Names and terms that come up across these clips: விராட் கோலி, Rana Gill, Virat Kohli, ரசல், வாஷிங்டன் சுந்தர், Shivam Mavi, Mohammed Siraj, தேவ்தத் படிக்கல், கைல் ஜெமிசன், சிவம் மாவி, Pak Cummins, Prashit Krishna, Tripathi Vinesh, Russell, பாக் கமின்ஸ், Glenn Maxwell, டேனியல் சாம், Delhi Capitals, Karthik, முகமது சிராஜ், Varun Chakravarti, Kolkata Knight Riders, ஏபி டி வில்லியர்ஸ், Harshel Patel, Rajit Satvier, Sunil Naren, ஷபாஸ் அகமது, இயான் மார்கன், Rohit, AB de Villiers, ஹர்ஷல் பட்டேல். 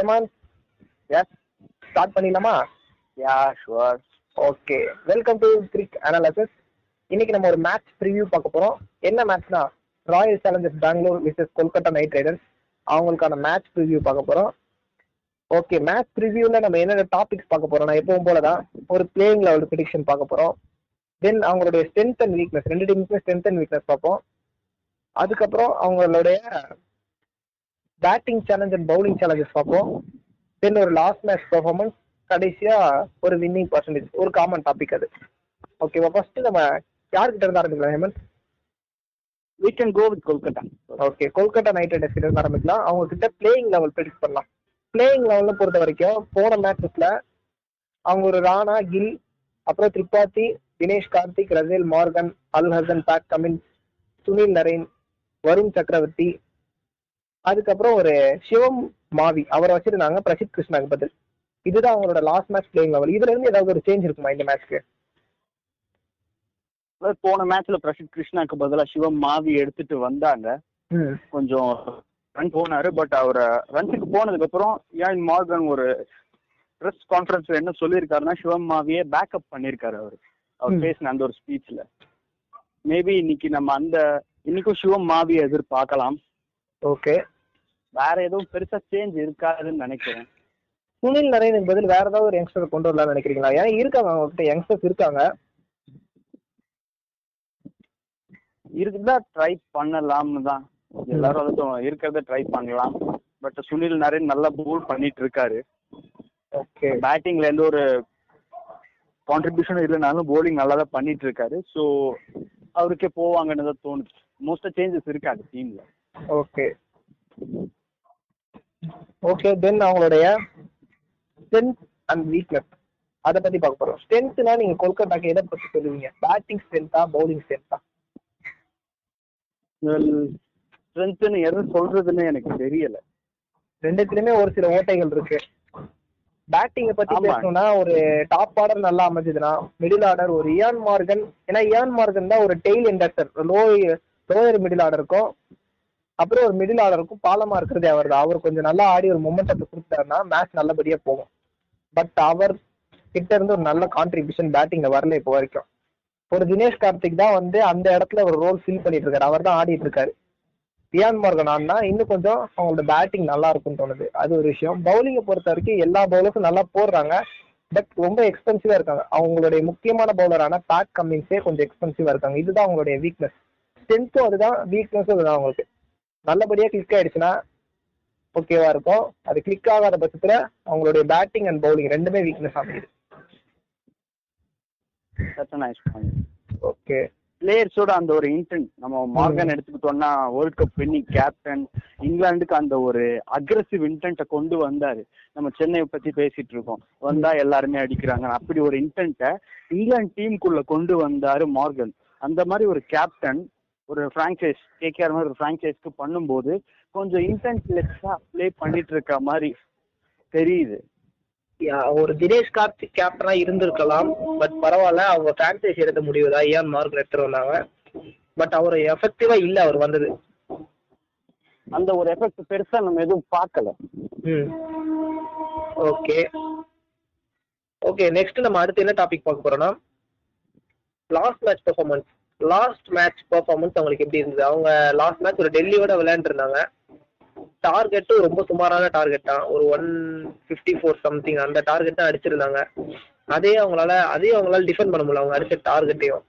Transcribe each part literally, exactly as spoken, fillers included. ஹேமான் yes start பண்ணிடலாமா? Ya sure. Okay, welcome to cric analysis. இன்னைக்கு நம்ம ஒரு மேட்ச் ப்ரிவியூ பார்க்க போறோம். என்ன மேட்ச்னா royal challengers Bangalore versus Kolkata knight riders, அவங்களுக்கான மேட்ச் ப்ரிவியூ பார்க்க போறோம். ஓகே, மேட்ச் ரிவ்யூல நம்ம என்னென்ன டாபிக்ஸ் பார்க்க போறோம்னா எப்பவும் போலதான் ஒரு பிளேயிங் லெவல் ப்ரெடிக்ஷன் பார்க்க போறோம். தென் அவங்களுடைய ஸ்ட்ரென்த் அண்ட் வீக்னஸ், ரெண்டு டீமுக்குமே ஸ்ட்ரென்த் அண்ட் வீக்னஸ் பார்ப்போம். அதுக்கப்புறம் அவங்களுடைய batting challenge and bowling challenges பார்ப்போம். தென் ஒரு லாஸ்ட் மேட்ச் பெர்ஃபார்மன்ஸ், கடைசியா ஒரு வின்னிங் பர்சன்டேஜ், ஒரு காமன் டாபிக் அது. ஓகேவா, ஃபர்ஸ்ட் நம்ம யார்கிட்ட இருந்து ஆரம்பிக்கலாம் Hemant? We can go with Kolkata. Okay, Kolkata Knight Riders கிட்ட இருந்து ஆரம்பிக்கலாம். அவங்க கிட்ட பிளேயிங் லெவல் ப்ரெடிக்ட் பண்ணலாம். பிளேயிங் லெவலில் பொறுத்த வரைக்கும் போன மேட்சஸில் அவங்க ஒரு ராணா, கில், அப்புறம் Tripathi, Dinesh, Karthik, Russell Morgan, Al Hasan, பாக் கமின்ஸ், Sunil Narine, Varun Chakravarthy, அதுக்கப்புறம் ஒரு சிவம் மாவி அவரை வச்சிருந்தாங்க பிரசித் கிருஷ்ணாக்கு பதில். இதுதான் அவங்களோட லாஸ்ட் மேட்ச் பிளேயிங் லெவல். இதுல இருந்து ஏதாவது ஒரு சேஞ்ச் இருக்குமா இந்த மேட்ச்க்கு? போன மேட்ச்ல பிரசித் கிருஷ்ணாக்கு பதிலாக சிவம் மாவி எடுத்துட்டு வந்தாங்க. கொஞ்சம் ரன் போனாரு, பட் அவர் ரன்னுக்கு போனதுக்கு அப்புறம் ஏன் மார்கன் ஒரு ப்ரெஸ் கான்ஃபரன்ஸ்ல என்ன சொல்லியிருக்காருன்னா சிவம் மாவியே பேக்கப் பண்ணியிருக்காரு அவரு. அவர் பேசின அந்த ஒரு ஸ்பீச்ல மேபி இன்னைக்கு நம்ம அந்த இன்னைக்கும் சிவம் மாவியை எதிர்பார்க்கலாம். ஓகே, வேற எதுவும் பெருசா சேஞ்ச் இருக்காதுன்னு நினைக்கிறேன். சுனில் நரேன் பதில் வேற ஏதாவது ஒரு யங்ஸ்டர் கொண்டு வரலாம்னு நினைக்கிறீங்களா? ஏன்னா இருக்காங்க, அவங்க கிட்ட யங்ஸ்டர்ஸ் இருக்காங்க, இருக்குதான் ட்ரை பண்ணலாம்னு தான் எல்லாரும் அதுவும் இருக்கிறத ட்ரை பண்ணலாம். பட் சுனில் நரேன் நல்லா பவுல் பண்ணிட்டு இருக்காரு. ஓகே, பேட்டிங்ல எந்த ஒரு கான்ட்ரிபியூஷனும் இல்லைனாலும் பவுலிங் நல்லா தான் பண்ணிட்டு இருக்காரு. ஸோ அவருக்கே போவாங்கன்னு தான் தோணுது. மோஸ்டா சேஞ்சஸ் இருக்காது டீம்ல. ஓகே ஓகே, தென் அவங்களுடைய ஸ்ட்ரென்த் அண்ட் வீக்னஸ் அதை பத்தி பார்க்க போறோம். ஸ்ட்ரென்த்னா நீங்க கொல்கத்தாக்கு எதை பத்தி சொல்லுவீங்க? Batting ஸ்ட்ரென்த்தா, bowling ஸ்ட்ரென்த்தா? ஸ்ட்ரென்த்னு எதுவும் சொல்றதுன்னு எனக்கு தெரியல. ரெண்டுத்துலயுமே ஒரு சில ஓட்டைகள் இருக்கு. பேட்டிங்கை பத்தி பேசணும்னா ஒரு டாப் ஆர்டர் நல்லா அமைஞ்சதுன்னா மிடில் ஆர்டர் ஒரு இயான் மார்கன், ஏன்னா இயான் மார்கன் தான் ஒரு tail inductor, low lower middle ஆர்டருக்கும் அப்புறம் ஒரு மிடில் ஆர்டருக்கும் பாலமா இருக்கிறதே அவர் தான். அவர் கொஞ்சம் நல்லா ஆடி ஒரு மொமெண்டத்தை கொடுத்தாருன்னா மேட்ச் நல்லபடியா போகும். பட் அவர் கிட்ட இருந்து ஒரு நல்ல கான்ட்ரிபியூஷன் பேட்டிங்ல வரல இப்போ வரைக்கும். ஒரு தினேஷ் கார்த்திக் தான் வந்து அந்த இடத்துல ஒரு ரோல் ஃபில் பண்ணிட்டு இருக்காரு, அவர் தான் ஆடிட்டு இருக்காரு. பியான் மார்கன் ஆனா இன்னும் கொஞ்சம் அவங்களோட பேட்டிங் நல்லா இருக்கும்னு தோணுது. அது ஒரு விஷயம். பவுலிங்கை பொறுத்த வரைக்கும் எல்லா பவுலர்ஸும் நல்லா போடுறாங்க, பட் ரொம்ப எக்ஸ்பென்சிவா இருக்காங்க. அவங்களுடைய முக்கியமான பவுலரான பாக் கமின்ஸே கொஞ்சம் எக்ஸ்பென்சிவா இருக்காங்க. இதுதான் அவங்களுடைய வீக்னஸ். ஸ்ட்ரென்த்தும் அதுதான், வீக்னஸும் அதுதான். அவங்களுக்கு நல்லபடியா கிளிக் ஆயிடுச்சுன்னா ஓகேவா இருக்கும். அது கிளிக் ஆகாத பட்சத்துல அவங்களுடைய பேட்டிங் அண்ட் பவுலிங் ரெண்டுமே வீக்னஸ் ஆகுது. ஓகே, பிளேயர்ஸோட அந்த ஒரு இன்டென்ட் நம்ம மார்கன் எடுத்துக்கிட்டோம்னா வேர்ல்ட் கப் வின்னிங் கேப்டன், இங்கிலாந்துக்கு அந்த ஒரு அக்ரெசிவ் இன்டென்ட்டை கொண்டு வந்தாரு. நம்ம சென்னை பத்தி பேசிட்டு இருக்கோம், வந்தா எல்லாருமே அடிக்கிறாங்க, அப்படி ஒரு இன்டென்ட்டை இங்கிலாந்து டீமுக்குள்ள கொண்டு வந்தாரு மார்கன். அந்த மாதிரி ஒரு கேப்டன் ஒரு பிரான்சைஸ் கேகேஆர் மாதிரி ஒரு பிரான்சைஸ்க்கு பண்ணும்போது கொஞ்சம் இன்டென்ட்லெஸ்ஸா பிளே பண்ணிட்டு இருக்க மாதிரி தெரியுது. ஒரு தினேஷ் கார்த்திக் கேப்டனா இருந்திருக்கலாம், பட் பரவாயில்ல அவங்க பிரான்சைஸ் எடுத்த முடிவுதான். ஏன் மார்க் எடுத்துட்டு வந்தாங்க, பட் அவர் எஃபெக்டிவா இல்ல. அவர் வந்தது அந்த ஒரு எஃபெக்ட் பெருசா நம்ம எதுவும் பார்க்கல. ஓகே ஓகே, நெக்ஸ்ட் நம்ம அடுத்து என்ன டாபிக் பார்க்க போறோம்னா last match performance. Last match performance அவங்களுக்கு எப்படி இருந்தது? அவங்க லாஸ்ட் மேட்ச் ஒரு டெல்லியோட விளையாண்டுருந்தாங்க. டார்கெட்டும் ரொம்ப சுமாரான டார்கெட் தான், ஒரு ஒன் ஃபிஃப்டி ஃபோர் சம்திங் அந்த டார்கெட் தான் அடிச்சிருந்தாங்க. அதே அவங்களால அதே அவங்களால டிஃபெண்ட் பண்ண முடியல அவங்க அடிச்ச டார்கெட்டையும்.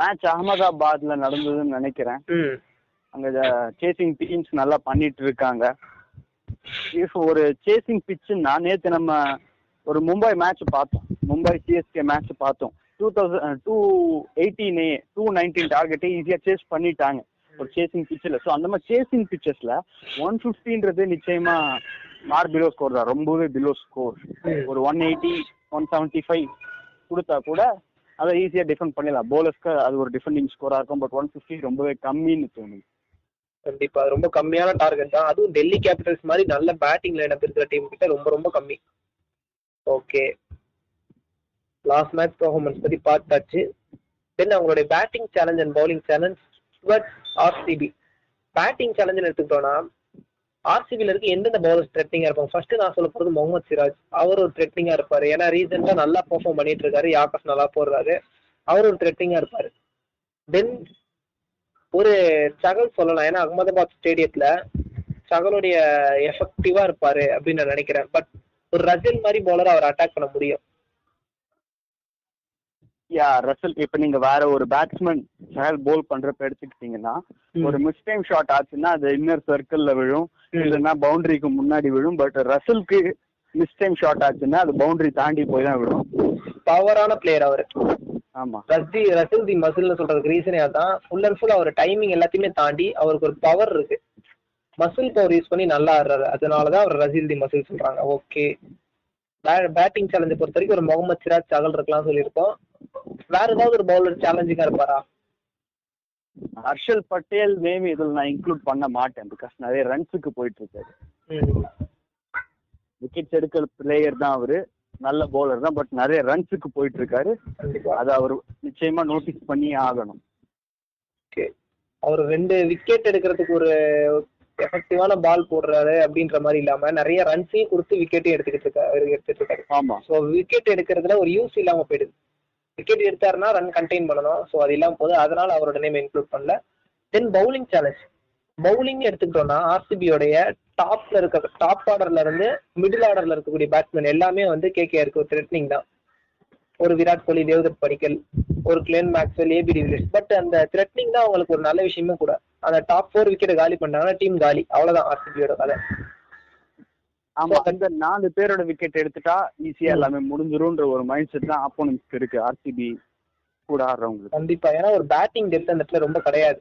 மேட்ச் அகமதாபாத்ல நடந்ததுன்னு நினைக்கிறேன். அங்க சேசிங் டீம்ஸ் நல்லா பண்ணிட்டு இருக்காங்க. ஒரு சேசிங் பிட்ச் நான் நேற்று நம்ம ஒரு மும்பை மேட்ச் பார்த்தோம், மும்பை சிஎஸ்கே மேட்ச் பார்த்தோம். டூ தௌசண்ட் டூ எயிட்டீனே டூ நைன்டீன் டார்கெட்டே ஈஸியா சேஸ் பண்ணிட்டாங்க ஒரு சேசிங் பிச்சர்ல. ஸோ அந்த மாதிரி சேசிங் பிச்சர்ஸ்ல ஒன் ஃபிஃப்டின்றது நிச்சயமா நார் பிலோ ஸ்கோர் தான், ரொம்பவே பிலோ ஸ்கோர். ஒரு one eighty one seventy five கொடுத்தா கூட அதை ஈஸியாக டிஃபெண்ட் பண்ணிடலாம். பவுலர்ஸ்க்கு அது ஒரு டிஃபெண்டிங் ஸ்கோராக இருக்கும். பட் ஒன் ஃபிஃப்டி ரொம்பவே கம்மின்னு தோணுது. கண்டிப்பா ரொம்ப கம்மியான டார்கெட் தான், அதுவும் டெல்லி கேபிட்டல்ஸ் மாதிரி நல்ல பேட்டிங் லைனப் இருக்கிற டீம் கிட்ட ரொம்ப ரொம்ப கம்மி. ஓகே, லாஸ்ட் மேட்ச் பெர்ஃபார்மன்ஸ் பத்தி பார்த்தாச்சு. தென் அவங்களுடைய batting challenge and bowling challenge. Batting சேலஞ்சுன்னு எடுத்துக்கிட்டோம்னா ஆர்சிபில இருக்கு எந்தெந்த பவுலர் த்ரெட்னிங்கா இருப்பாங்க. ஃபர்ஸ்ட் நான் சொல்ல போறது முகமது சிராஜ், அவர் ஒரு த்ரெட்னிங்கா இருப்பாரு. ஏன்னா ரீசெண்டா நல்லா பெர்ஃபார்ம் பண்ணிட்டு இருக்காரு, யாக்கர்ஸ் நல்லா போடுறாரு, அவர் ஒரு த்ரெட்னிங்கா இருப்பாரு. தென் ஒரு சகல் சொல்லலாம், ஏன்னா அகமதாபாத் ஸ்டேடியத்துல சகலுடைய எஃபெக்டிவா இருப்பாரு அப்படின்னு நான் நினைக்கிறேன். பட் ஒரு ரஜல் மாதிரி பவுலர் அவர் அட்டாக் பண்ண முடியும். யா ரசல், இப்ப நீங்க வேற ஒரு பேட்ஸ்மேன் சகல் போல் பண்றப்ப எடுத்துக்கிட்டீங்கன்னா ஒரு மிஸ் டைம் ஷாட் ஆச்சுன்னா அது இன்னர் சர்க்கிள்ல விழும், இல்லைன்னா பவுண்டரிக்கு முன்னாடி விழும். பட் ரசலுக்கு மிஸ் டைம் ஷாட் ஆச்சுன்னா அது பவுண்டரி தாண்டி போய் தான் விடும். பவரான பிளேயர் அவரு. ஆமா, ரஸ்தி ரசல் தி மசில்னு சொல்றதுக்கு ரீசனே அதான். ஃபுல் அண்ட் ஃபுல் அவர் டைமிங் எல்லாத்தையுமே தாண்டி அவருக்கு ஒரு பவர் இருக்கு, மசில் பவர் யூஸ் பண்ணி நல்லா ஆடுறாரு. அதனாலதான் அவர் ரசல் தி மசில் சொல்றாங்க. ஓகே, பேட்டிங் சேலஞ்சை பொறுத்த வரைக்கும் ஒரு முகமது சிராஜ் சகல் இருக்கலாம்னு சொல்லியிருக்கோம். வேற ஏதாவது ஒரு பவுலர் சேலஞ்சிங்கா இருப்பாரா? ஹர்ஷல் பட்டேல் மேபி இதில் நான் இன்க்ளூட் பண்ண மாட்டேன், பிகாஸ் நிறைய ரன்ஸுக்கு போயிட்டு இருக்காரு. விக்கெட்ஸ் எடுக்கிற பிளேயர் தான் அவரு, நல்ல பவுலர் தான், பட் நிறைய ரன்ஸுக்கு போயிட்டு இருக்காரு. அதை அவர் நிச்சயமா நோட்டீஸ் பண்ணி ஆகணும். அவர் ரெண்டு விக்கெட் எடுக்கிறதுக்கு ஒரு எஃபெக்டிவான பால் போடுறாரு அப்படின்ற மாதிரி இல்லாம நிறைய ரன்ஸையும் கொடுத்து விக்கெட்டையும் எடுத்துக்கிட்டு இருக்காரு எடுத்துட்டு இருக்காரு ஆமா. ஸோ விக்கெட் எடுக்கிறதுல ஒரு யூஸ் இல்லாம போயிடுது. விக்கெட் எடுத்தாருன்னா ரன் கண்டெயின் பண்ணணும், ஸோ அது இல்லாமல் போது. அதனால அவரோட நேம் இன்க்ளூட் பண்ணல. தென் பவுலிங் சேலஞ்ச், பவுலிங் எடுத்துக்கிட்டோம்னா ஆர்சிபியோடைய டாப்ல இருக்க டாப் ஆர்டர்ல இருந்து மிடில் ஆர்டர்ல இருக்கக்கூடிய பேட்ஸ்மேன் எல்லாமே வந்து கேகேஆருக்கு ஒரு த்ரெட்னிங் தான். ஒரு விராட் கோலி, தேவ்தத் படிக்கல், ஒரு Glenn Maxwell, AB de Villiers. But அந்த த்ரெட்னிங் தான் அவங்களுக்கு ஒரு நல்ல விஷயமே கூட. அந்த டாப் ஃபோர் விக்கெட்டை காலி பண்ணாங்கன்னா டீம் காலி, அவ்வளோதான் ஆர்சிபியோட கதை. ஆமா, அந்த நாலு பேரோட விக்கெட் எடுத்துட்டா ஈஸியா எல்லாமே முடிஞ்சிரும்ன்ற ஒரு மைண்ட் செட் தான் ஆப்போனன்ட்ஸ்க்கு இருக்கு, ஆர்சிபி கூட ஆடுறவங்களுக்கு. கண்டிப்பா, ஏன்னா ஒரு பேட்டிங் டெப்த் அந்த இடத்துல ரொம்ப கிடையாது.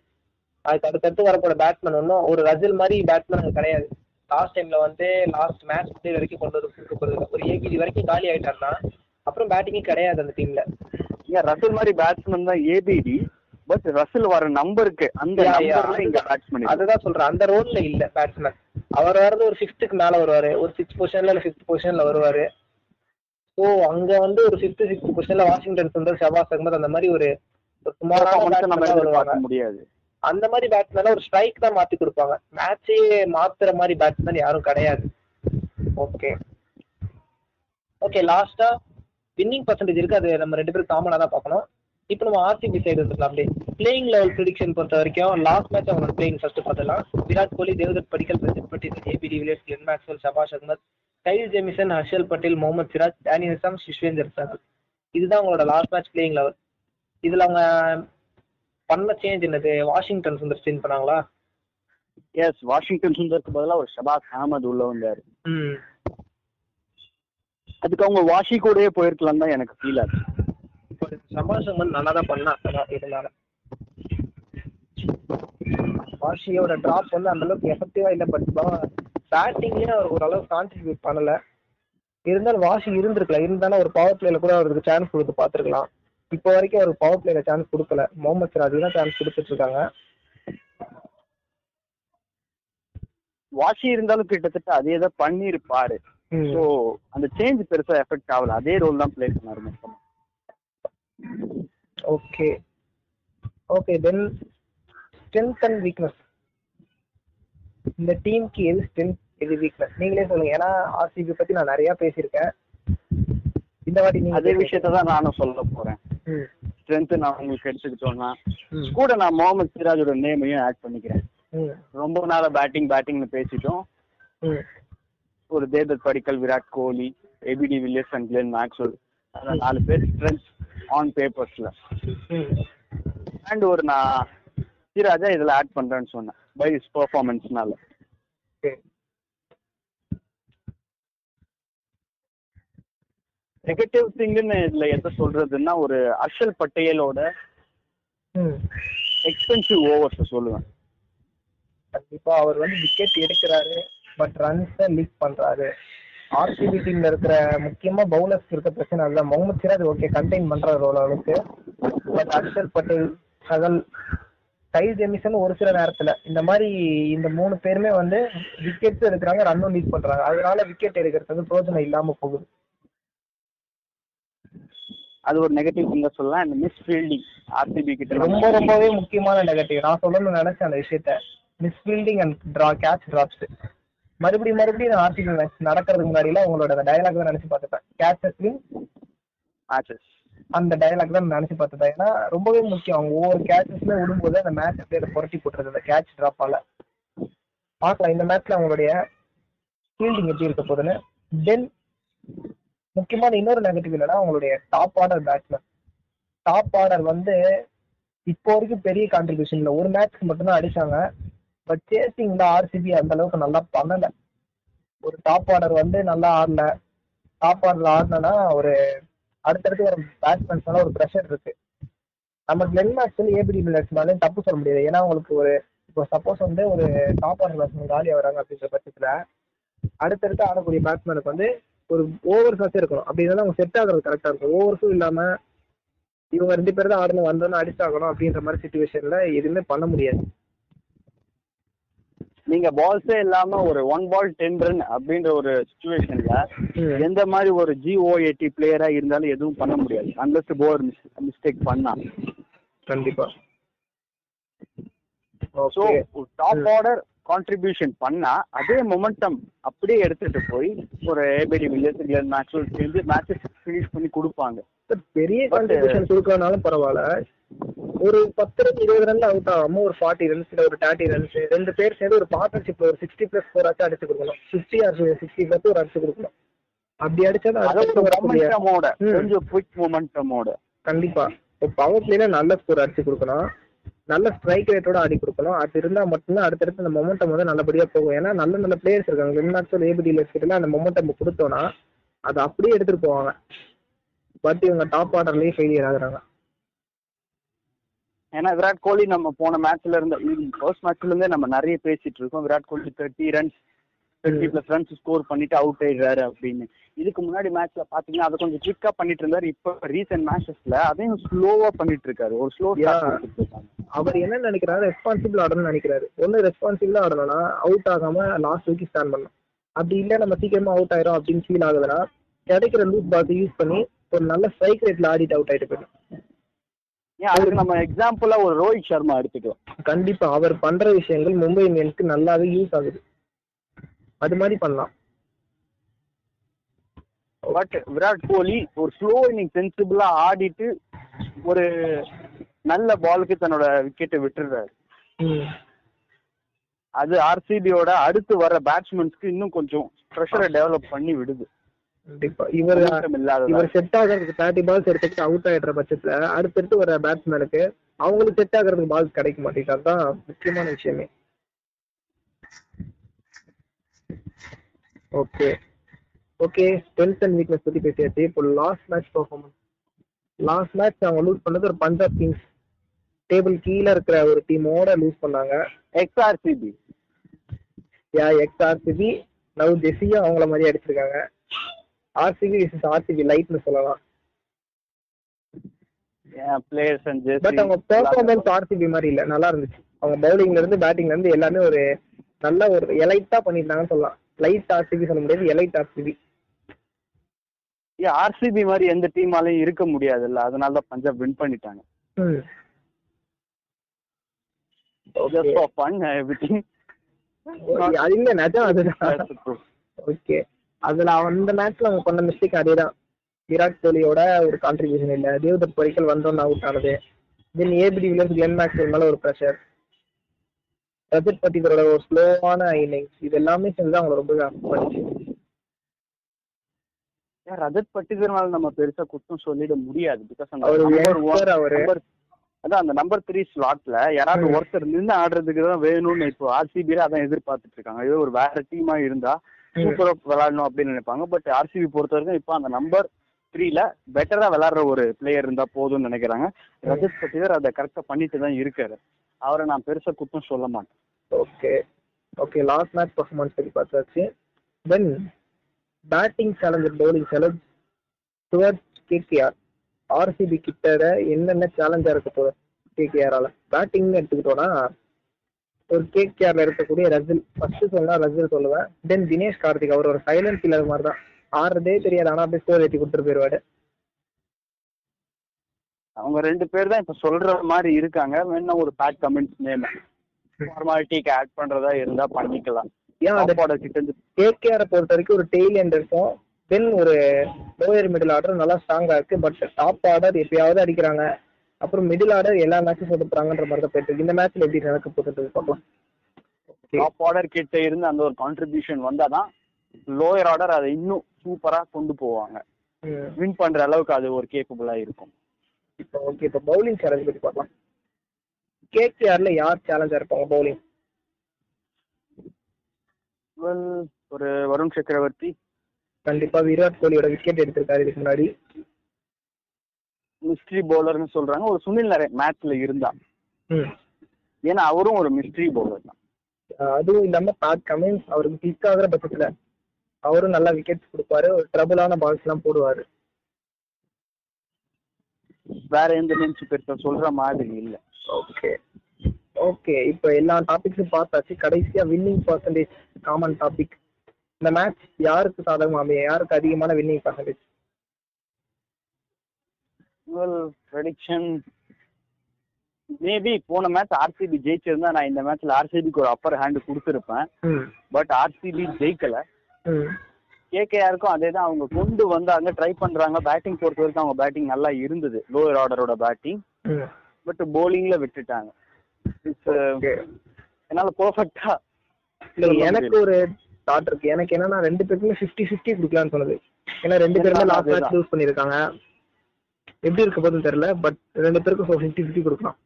அதுக்கு அடுத்தடுத்து வரப்போற பேட்ஸ்மேன் ஒன்றும் ஒரு ரஜல் மாதிரி பேட்ஸ்மேன் அங்கே கிடையாது. லாஸ்ட் டைம்ல வந்து லாஸ்ட் மேட்ச் பிளே வரைக்கும் கொண்டு வந்து ஒரு ஏபிடி வரைக்கும் காலி ஆயிட்டாருன்னா அப்புறம் பேட்டிங்கே கிடையாது அந்த டீம்ல. ஏன் ரசல் மாதிரி பேட்ஸ்மேன் தான் ஏபிடி, பட் ரசல் வர நம்பருக்கு அந்த நம்பர்ல இங்க பேட்ஸ்மேன் அதுதான் சொல்றேன், அந்த ரோல்ல இல்ல பேட்ஸ்மேன். அவர் வரது ஒரு சிக்ஸ்த்துக்கு மேல வருவாரு, ஒரு சிக்ஸ்த் பொசிஷன்ல இல்ல ஃபிஃப்த் பொசிஷன்ல வருவாரு. ஸோ அங்க வந்து ஒரு ஃபிஃப்த் சிக்ஸ்த் பொசிஷன்ல வாஷிங்டன் சுந்தர், ஷபாஸ் அகமது, அந்த மாதிரி ஒரு முடியாது. அந்த மாதிரி பேட்ஸ்மேன் ஒரு ஸ்ட்ரைக் தான் மாத்தி கொடுப்பாங்க, மேட்சே மாத்துற மாதிரி பேட்ஸ்மேன் யாரும் கிடையாது. ஓகே ஓகே லாஸ்டா வின்னிங் பர்சன்டேஜ் இருக்கு, அது நம்ம ரெண்டு பேரும் காமனா தான் பார்க்கணும். இப்போ நம்ம ஆர்சிபி சைடு வந்துடலாம். அப்படியே பிளேயிங் லெவல் ப்ரிடிக்ஷன் பொறுத்த வரைக்கும் லாஸ்ட் மேட்ச் அவங்களோட பிளேயிங் ஃபர்ஸ்ட் பார்த்துலாம். விராட் கோலி, தேவ்தத் படிக்கல், Prasidh Patel, AB de Villiers, Glenn Maxwell, ஷபாஸ் அகமது, கைல் ஜெமிசன், ஹர்ஷல் பட்டேல், முகமது சிராஜ், டேனியல் சாம், Yuzvendra Chahal. இதுதான் அவங்களோட லாஸ்ட் மேட்ச் பிளேயிங் லெவல். இதில் அவங்க பண்ண சேஞ்ச் என்னது? வாஷிங்டன் சுந்தர் சேஞ்ச் பண்ணாங்களா? எஸ், வாஷிங்டன் சுந்தருக்கு பதிலாக ஒரு ஷபாஸ் அகமது உள்ள வந்தார். அதுக்கு அவங்க வாஷி கூடயே போயிருக்கலாம் தான் எனக்கு ஃபீல் ஆச்சு. சபாஷம் வந்து நல்லா தான் பண்ணா, இதனால வாஷியோட டிராப் வந்து அந்த அளவுக்கு எஃபெக்டிவா இல்லை. பட் பேட்டிங்லேயே அவர் ஓரளவு கான்ட்ரிபியூட் பண்ணல. இருந்தாலும் வாஷி இருந்திருக்கலாம், இருந்தாலும் ஒரு பவர் பிளேல கூட அவருக்கு சான்ஸ் கொடுத்து பார்த்துருக்கலாம். இப்போ வரைக்கும் அவருக்கு பவர் பிளேல சான்ஸ் கொடுக்கல, முகமது சிராஜ் தான் சான்ஸ் கொடுத்துட்டு இருக்காங்க. வாஷி இருந்தாலும் கிட்டத்தட்ட அதே தான் பண்ணிருப்பாரு, ஸோ அந்த சேஞ்ச் பெருசா எஃபெக்ட் ஆகல, அதே ரோல் தான் பிளே பண்ணாரு மொத்தமா. Okay okay then strength and weakness. இந்த டீமுக்கு எது ஸ்ட்ரென்த் எது வீக்னஸ் நீங்களே சொல்லுங்க. ஏன்னா ஆர்சிபி பத்தி நான் நிறைய பேசியிருக்கேன், இந்த வாட்டி நீங்க அதே விஷயத்த தான் நானும் சொல்ல போறேன். ஸ்ட்ரென்த் நான் உங்களுக்கு எடுத்துக்கிட்டோம்னா கூட நான் முகமது சிராஜோட நேமையும் ஆட் பண்ணிக்கிறேன். ரொம்ப நாள பேட்டிங் பேட்டிங்னு பேசிட்டோம். ஒரு தேவ்தத் படிக்கல், விராட் கோலி, ஏபி டி வில்லியர்ஸ் and Glenn Maxwell, அந்த நாலு பேர் ஸ்ட்ரென்த் ஆன் பேப்பர்ஸ்ல. அண்ட் ஒரு நான் சிராஜா இதுல ஆட் பண்றேன்னு சொன்னேன் பை ஹிஸ் பெர்ஃபார்மன்ஸ்னால. நெகட்டிவ் திங்னு இதுல எதை சொல்றதுன்னா ஒரு ஹர்ஷல் பட்டேலோட எக்ஸ்பென்சிவ் ஓவர்ஸ் சொல்லுவேன். கண்டிப்பா அவர் வந்து விக்கெட் எடுக்கிறாரு, பட் ரன்ஸ் லீக் பண்றாரு. ஆர்சிபி டீம்ல இருக்கிற முக்கியமா பவுலர்ஸ் இருக்க பிரச்சனை அதுதான். முகமது சிராஜ் ஓகே கண்டெயின் பண்றாரு ஓரளவுக்கு, but ஹர்ஷல் பட்டேல், Chahal, கைல் ஜெமிசன் ஒரு சில நேரத்துல இந்த மாதிரி இந்த மூணு பேருமே வந்து விக்கெட்ஸ் எடுக்கிறாங்க, ரன்னும் லீக் பண்றாங்க. அதனால விக்கெட் எடுக்கிறது வந்து பிரோஜனம் இல்லாம போகுது. அது ஒரு நெகட்டிவ் திங்க சொல்லலாம். இந்த மிஸ் ஃபீல்டிங் ஆர்சிபி கிட்ட ரொம்ப ரொம்பவே முக்கியமான நெகட்டிவ். நான் சொல்லணும்னு நினைச்சேன் அந்த விஷயத்த, miss fielding and draw catch drops. மறுபடியும் மறுபடியும் ஆர்டிகல் மேட்ச் நடக்கிறதுக்கு முன்னாடி எல்லாம் உங்களோட டயலாக் தான் நினைச்சு பார்த்துப்பேன். கேட்சஸ்லயும் அந்த டயலாக் தான் நினைச்சு பார்த்துப்பேன். ஏன்னா ரொம்பவே முக்கியம். அவங்க ஒவ்வொரு கேட்சஸ்ல விடும்போது அந்த மேட்ச் அப்படியே புரட்டி போட்டுருது அந்த கேட்ச் டிராப்பால. பார்க்கலாம் இந்த மேட்ச்ல அவங்களுடைய ஃபீல்டிங் எப்படி இருக்க போதுன்னு. தென் முக்கியமான இன்னொரு நெகட்டிவ் என்னன்னா அவங்களுடைய top order batsman. Top order வந்து இப்போ வரைக்கும் பெரிய கான்ட்ரிபியூஷன் இல்லை, ஒரு மேட்ச்க்கு மட்டும்தான் அடிச்சாங்க. பட் சேசிங்ல ஆர்சிபி அந்த அளவுக்கு நல்லா பண்ணல. ஒரு டாப் ஆர்டர் வந்து நல்லா ஆடல. டாப் ஆர்டர் ஆடினா ஒரு அடுத்தடுத்து ஒரு பேட்ஸ்மேன்ஸ்னால ஒரு ப்ரெஷர் இருக்கு. நம்ம Glenn Maxwell ஏபி டி வில்லியர்ஸ் மேலே தப்பு சொல்ல முடியாது. ஏன்னா அவங்களுக்கு ஒரு இப்போ சப்போஸ் வந்து ஒரு டாப் ஆர்டர் பேட்ஸ்மேன் காலி ஆகிறாங்க அப்படின்ற பட்சத்துல அடுத்தடுத்து ஆடக்கூடிய பேட்ஸ்மேனுக்கு வந்து ஒரு ஓவர்ஸாச்சும் இருக்கணும். அப்படி இருந்தாலும் அவங்க செட் ஆகிறது கரெக்டா இருக்கும். ஓவர்ஸும் இல்லாம இவங்க ரெண்டு பேர் தான் ஆடணும், வந்தோன்னு அடிச்சாகணும் அப்படின்ற மாதிரி சுச்சுவேஷன்ல எதுவுமே பண்ண முடியாது. நீங்க பால்ஸே இல்லாம ஒரு ஒன் பால் டென் ரன் அப்படின்ற ஒரு சுச்சுவேஷன்ல எந்த மாதிரி ஒரு ஜிஓஏடி பிளேயரா இருந்தாலும் எதுவும் பண்ண முடியாது அன்லெஸ் போலர் மிஸ்டேக் பண்ணா. கண்டிப்பா டாப் ஆர்டர் கான்ட்ரிபியூஷன் பண்ணா அதே மொமெண்டம் அப்படியே எடுத்துட்டு போய் ஒரு ஏபி டி வில்லியர்ஸ், Glenn Maxwell சேர்ந்து மேட்சஸ் ஃபினிஷ் பண்ணி கொடுப்பாங்க. பெரிய கான்ட்ரிபியூஷன் கொடுக்கறனாலும் பரவாயில்ல, ஒரு பத்து ரன் இருபது ரன்ல அவுட் ஆகாம ஒரு ஃபார்ட்டி ரன்ஸ் இல்ல ஒரு தேர்ட்டி ரன்ஸ் ரெண்டு பேர் சேர்ந்து ஒரு பார்ட்னர்ஷிப்ல ஒரு சிக்ஸ்டி பிளஸ் ஃபோர் ஆச்சு அடிச்சு கொடுக்கணும். சிக்ஸ்டி ஆர் சிக்ஸ்டி பிளஸ் ஒரு அடிச்சு கொடுக்கணும். அப்படி அடிச்சாலும் கண்டிப்பா பவர் பிளேல நல்ல ஸ்கோர் அடிச்சு கொடுக்கணும், நல்ல ஸ்ட்ரைக் ரேட்டோட ஆடி கொடுக்கணும். அது இருந்தா மட்டும்தான் அடுத்தடுத்து அந்த மொமெண்டம் வந்து நல்லபடியா போகும். ஏன்னா நல்ல நல்ல பிளேயர்ஸ் இருக்காங்க Glenn Maxwell ஏபி டி வில்லியர்ஸ், அந்த மொமெண்டம் கொடுத்தோம்னா அதை அப்படியே எடுத்துட்டு போவாங்க. பட் இவங்க டாப் ஆர்டர்லயே ஃபெயிலியர் ஆகுறாங்க. ஏன்னா விராட் கோலி நம்ம போன மேட்ச்ல இருந்து ஃபர்ஸ்ட் மேட்ச்ல இருந்தே நம்ம நிறைய பேசிட்டு இருக்கோம். விராட் கோலி thirty runs thirty plus runs score பண்ணிட்டு அவுட் ஆயிடுறாரு அப்படின்னு. இதுக்கு முன்னாடி மேட்ச்ல பாத்தீங்கன்னா அதை கொஞ்சம் குவிக்கா பண்ணிட்டு இருந்தாரு. இப்ப ரீசெண்ட் மேட்சஸ்ல அதையும் ஸ்லோவா பண்ணிட்டு இருக்காரு. ஒரு ஸ்லோ அவர் என்ன நினைக்கிறாரு, ரெஸ்பான்சிபிள் ஆடணும்னு நினைக்கிறாரு. ஒண்ணு ரெஸ்பான்சிபிளா ஆடணும்னா அவுட் ஆகாம லாஸ்ட் வீக் ஸ்டாண்ட் பண்ணணும். அப்படி இல்லை நம்ம சீக்கிரமா அவுட் ஆயிரும் அப்படின்னு ஃபீல் ஆகுதுன்னா கிடைக்கிற லூப் பால்ஸ் யூஸ் பண்ணி ஒரு நல்ல ஸ்ட்ரைக் ரேட்ல ஆடிட்டு அவுட் ஆயிட்டு போயிடும். அதுக்கு நம்ம எக்ஸாம்பிளா ஒரு ரோஹித் சர்மா எடுத்துக்கலாம். கண்டிப்பா அவர் பண்ற விஷயங்கள் மும்பை இந்தியன்ஸ்க்கு நல்லாவே யூஸ் ஆகுது. அது மாதிரி பண்ணலாம். பட் விராட் கோலி ஒரு ஸ்லோ இன்னிங் சென்சிபிளா ஆடிட்டு ஒரு நல்ல பாலுக்கு தன்னோட விக்கெட்டை விட்டுறாரு. அது ஆர்சிபியோட அடுத்து வர பேட்ஸ்மேன்ஸ்க்கு இன்னும் கொஞ்சம் ப்ரெஷரை டெவலப் பண்ணி விடுது. கண்டிப்பா இவர் இவர் செட் ஆகிறதுக்கு தேர்ட்டி பால்ஸ் எடுத்துக்கிட்டு அவுட் ஆயிடுற பட்சத்துல அடுத்தடுத்து ஒரு பேட்ஸ்மேனுக்கு அவங்களுக்கு செட் ஆகிறதுக்கு பால்ஸ் கிடைக்க மாட்டேங்குது. அதுதான் முக்கியமான விஷயமே. Okay okay strength and weakness பத்தி பேசியாச்சு. இப்போ last match performance. Last match அவங்க லூஸ் பண்ணது ஒரு பஞ்சாப் கிங்ஸ் டேபிள் கீழே இருக்கிற ஒரு டீமோட லூஸ் பண்ணாங்க. எக்ஸ்ஆர்சிபி யா எக்ஸ்ஆர்சிபி நவ் ஜெசியா அவங்கள மாதிரி அடிச்சிருக்காங்க. ஆர்சிபி விசஸ் ஆர்சிபி லைட்னு சொல்லலாம். பிளேயர்ஸ் அண்ட் ஜெர்சி பட் அவங்க பெர்ஃபார்மன்ஸ் ஆர்சிபி மாதிரி இல்ல, நல்லா இருந்துச்சு. அவங்க பவுலிங்ல இருந்து பேட்டிங்ல இருந்து எல்லாமே ஒரு நல்ல ஒரு எலைட்டா பண்ணிட்டாங்கன்னு சொல்லலாம். லைட் ஆர்சிபி சொல்ல முடியாது, எலைட் ஆர்சிபி. ஏ ஆர்சிபி மாதிரி எந்த டீமாலயும் இருக்க முடியாது இல்ல, அதனால தான் பஞ்சாப் வின் பண்ணிட்டாங்க. Just for fun everything. அது இல்ல நஜா அதுதான். ஓகே அதுல அந்த மேட்ச்ல அவங்க பண்ண மிஸ்டேக் அதே தான். விராட் கோலியோட ஒரு கான்ட்ரிபியூஷன் இல்லை, தேவதத் பொறிக்கல் வந்தோன்னு அவுட் ஆனது. Then ஏபி டி வில்லியர்ஸ் Glenn Maxwell மேல ஒரு ப்ரெஷர், ரஜித் சத்வீரோட ஒரு ஸ்லோவான இன்னிங்ஸ், இது எல்லாமே சேர்ந்து அவங்க ரொம்பவே பண்ணிச்சு. ரஜித் சத்வீர்னால நம்ம பெருசா குற்றம் சொல்லிட முடியாது. பிகாஸ் அந்த ஒரு அதான் அந்த நம்பர் த்ரீ ஸ்லாட்ல யாராவது ஒருத்தர் நின்று ஆடுறதுக்கு தான் வேணும்னு இப்போ ஆர்சிபியில அதான் எதிர்பார்த்துட்டு இருக்காங்க. ஏதோ ஒரு வேற டீமா இருந்தா சூப்பரா விளையாடணும் அப்படின்னு நினைப்பாங்க. பட் ஆர்சிபி பொறுத்த வரைக்கும் இப்ப அந்த நம்பர் த்ரீல பெட்டரா விளையாடுற ஒரு பிளேயர் இருந்தா போதும்னு நினைக்கிறாங்க. ரஜித் சத்வீர் அதை கரெக்டா பண்ணிட்டு தான் இருக்காரு. அவரை நான் பெருசா குற்றம் சொல்ல மாட்டேன். Okay okay last match performance பத்தி பார்த்தாச்சு. Then batting challenge bowling challenge towards KKR. RCB கிட்ட என்னென்ன சேலஞ்சா இருக்க போகுது கேகேஆரால? பேட்டிங்னு எடுத்துக்கிட்டோம்னா ஒரு கேகேஆர்ல இருக்கக்கூடிய ரஜல் ஃபர்ஸ்ட் சொல்லலாம். ரஜல் சொல்லுவேன். தென் தினேஷ் கார்த்திக் அவர் ஒரு சைலண்ட் கில்லர் மாதிரி தான், ஆடுறதே தெரியாது, ஆனா அப்படியே ஸ்கோர் ஏற்றி கொடுத்துட்டு போயிடுவாரு. அவங்க ரெண்டு பேர் தான் இப்ப சொல்ற மாதிரி இருக்காங்க. வேணா ஒரு பேக் கமெண்ட்ஸ் நேம் ஃபார்மாலிட்டிக்கு ஆட் பண்றதா இருந்தா பண்ணிக்கலாம். ஏன் அந்த பாட வச்சுட்டு கேகேஆரை பொறுத்த வரைக்கும் ஒரு டெய்லி அண்ட் இருக்கும், தென் ஒரு லோயர் மிடில் ஆர்டர் நல்லா ஸ்ட்ராங்கா இருக்கு. பட் டாப் ஆர்டர் எப்பயாவது அடிக்கிறாங்க, அப்புறம் மிடில் ஆர்டர் எல்லா மேட்சும் சொதுப்புறாங்கன்ற மாதிரி தான் போயிட்டு இருக்கு. இந்த மேட்ச்ல எப்படி நடக்க போகுது பார்க்கலாம். டாப் ஆர்டர் கிட்ட இருந்து அந்த ஒரு கான்ட்ரிபியூஷன் வந்தாதான் லோயர் ஆர்டர் அதை இன்னும் சூப்பரா கொண்டு போவாங்க, வின் பண்ற அளவுக்கு அது ஒரு கேப்பபிளா இருக்கும். இப்போ ஓகே, இப்போ பவுலிங் சேலஞ்ச் பத்தி பார்க்கலாம். கேகேஆர்ல யார் சேலஞ்சா இருப்பாங்க பவுலிங்? ஒரு வருண் சக்கரவர்த்தி கண்டிப்பா. விராட் கோலியோட விக்கெட் எடுத்திருக்காரு இதுக்கு முன்னாடி. மிஸ்ட்ரி பவுலர்னு சொல்றாங்க ஒரு சுனில் நரேன் மேட்ச்ல இருந்தா, ஏன்னா அவரும் ஒரு மிஸ்ட்ரி பவுலர் தான். அதுவும் இல்லாம பாக் கமின்ஸ் அவருக்கு கிக் ஆகிற பட்சத்துல அவரும் நல்லா விக்கெட் கொடுப்பாரு, ஒரு ட்ரபிளான பால்ஸ் எல்லாம் போடுவாரு. வேற எந்த நேம்ஸ் பெருசா சொல்ற மாதிரி இல்ல. ஓகே ஓகே, இப்போ எல்லா டாபிக்ஸும் பார்த்தாச்சு. கடைசியா வின்னிங் பர்சன்டேஜ் காமன் டாபிக். இந்த மேட்ச் யாருக்கு சாதகமா அமைய, யாருக்கு அதிகமான winning percentage? Well prediction maybe போன மேட்ச் ஆர்சிபி ஜெயிச்சிருந்தா நான் இந்த மேட்ச்ல ஆர்சிபிக்கு ஒரு அப்பர் ஹேண்ட் கொடுத்துருப்பேன். பட் ஆர்சிபி ஜெயிக்கல. கேகேஆருக்கும் அதே தான், அவங்க கொண்டு வந்தாங்க, ட்ரை பண்றாங்க. பேட்டிங் பொறுத்த வரைக்கும் அவங்க பேட்டிங் நல்லா இருந்தது, லோயர் ஆர்டரோட பேட்டிங். பட் போலிங்ல விட்டுட்டாங்க. என்னால பெர்ஃபெக்ட்டா எனக்கு ஒரு தாட் இருக்கு, எனக்கு என்னன்னா ரெண்டு பேருக்குமே ஃபிஃப்டி ஃபிஃப்டி கொடுக்கலாம்னு சொன்னது. ஏன்னா ரெண்டு பேருமே லாஸ்ட் மேட்ச் லூஸ் பண்ணிருக்காங்க, எப்படி இருக்க போதுன்னு தெரியல. பட் ரெண்டு பேருக்கும் ஃபிஃப்டி ஃபிஃப்டி கொடுக்கலாம்.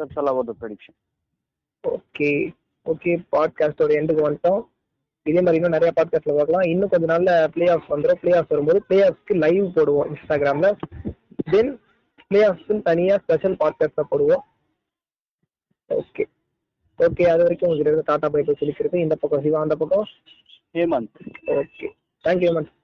That's all about the prediction. Okay okay, பாட்காஸ்டோட எண்டுக்கு வந்துட்டோம். இதே மாதிரி இன்னும் நிறைய பாட்காஸ்ட்ல பார்க்கலாம். இன்னும் கொஞ்ச நாள்ல பிளே ஆஃப் வந்துடும். பிளே ஆஃப் வரும்போது பிளே ஆஃப்க்கு லைவ் போடுவோம் இன்ஸ்டாகிராம்ல. தென் பிளே ஆஃப்க்கு தனியா ஸ்பெஷல் பாட்காஸ்ட்ல போடுவோம். ஓகே ஓகே, அது வரைக்கும் உங்களுக்கு டாடா பை பை சொல்லிக்கிறது. இந்த பக்கம் சிவா, அந்த பக்கம் ஹேமந்த். Okay, thank you Hemant.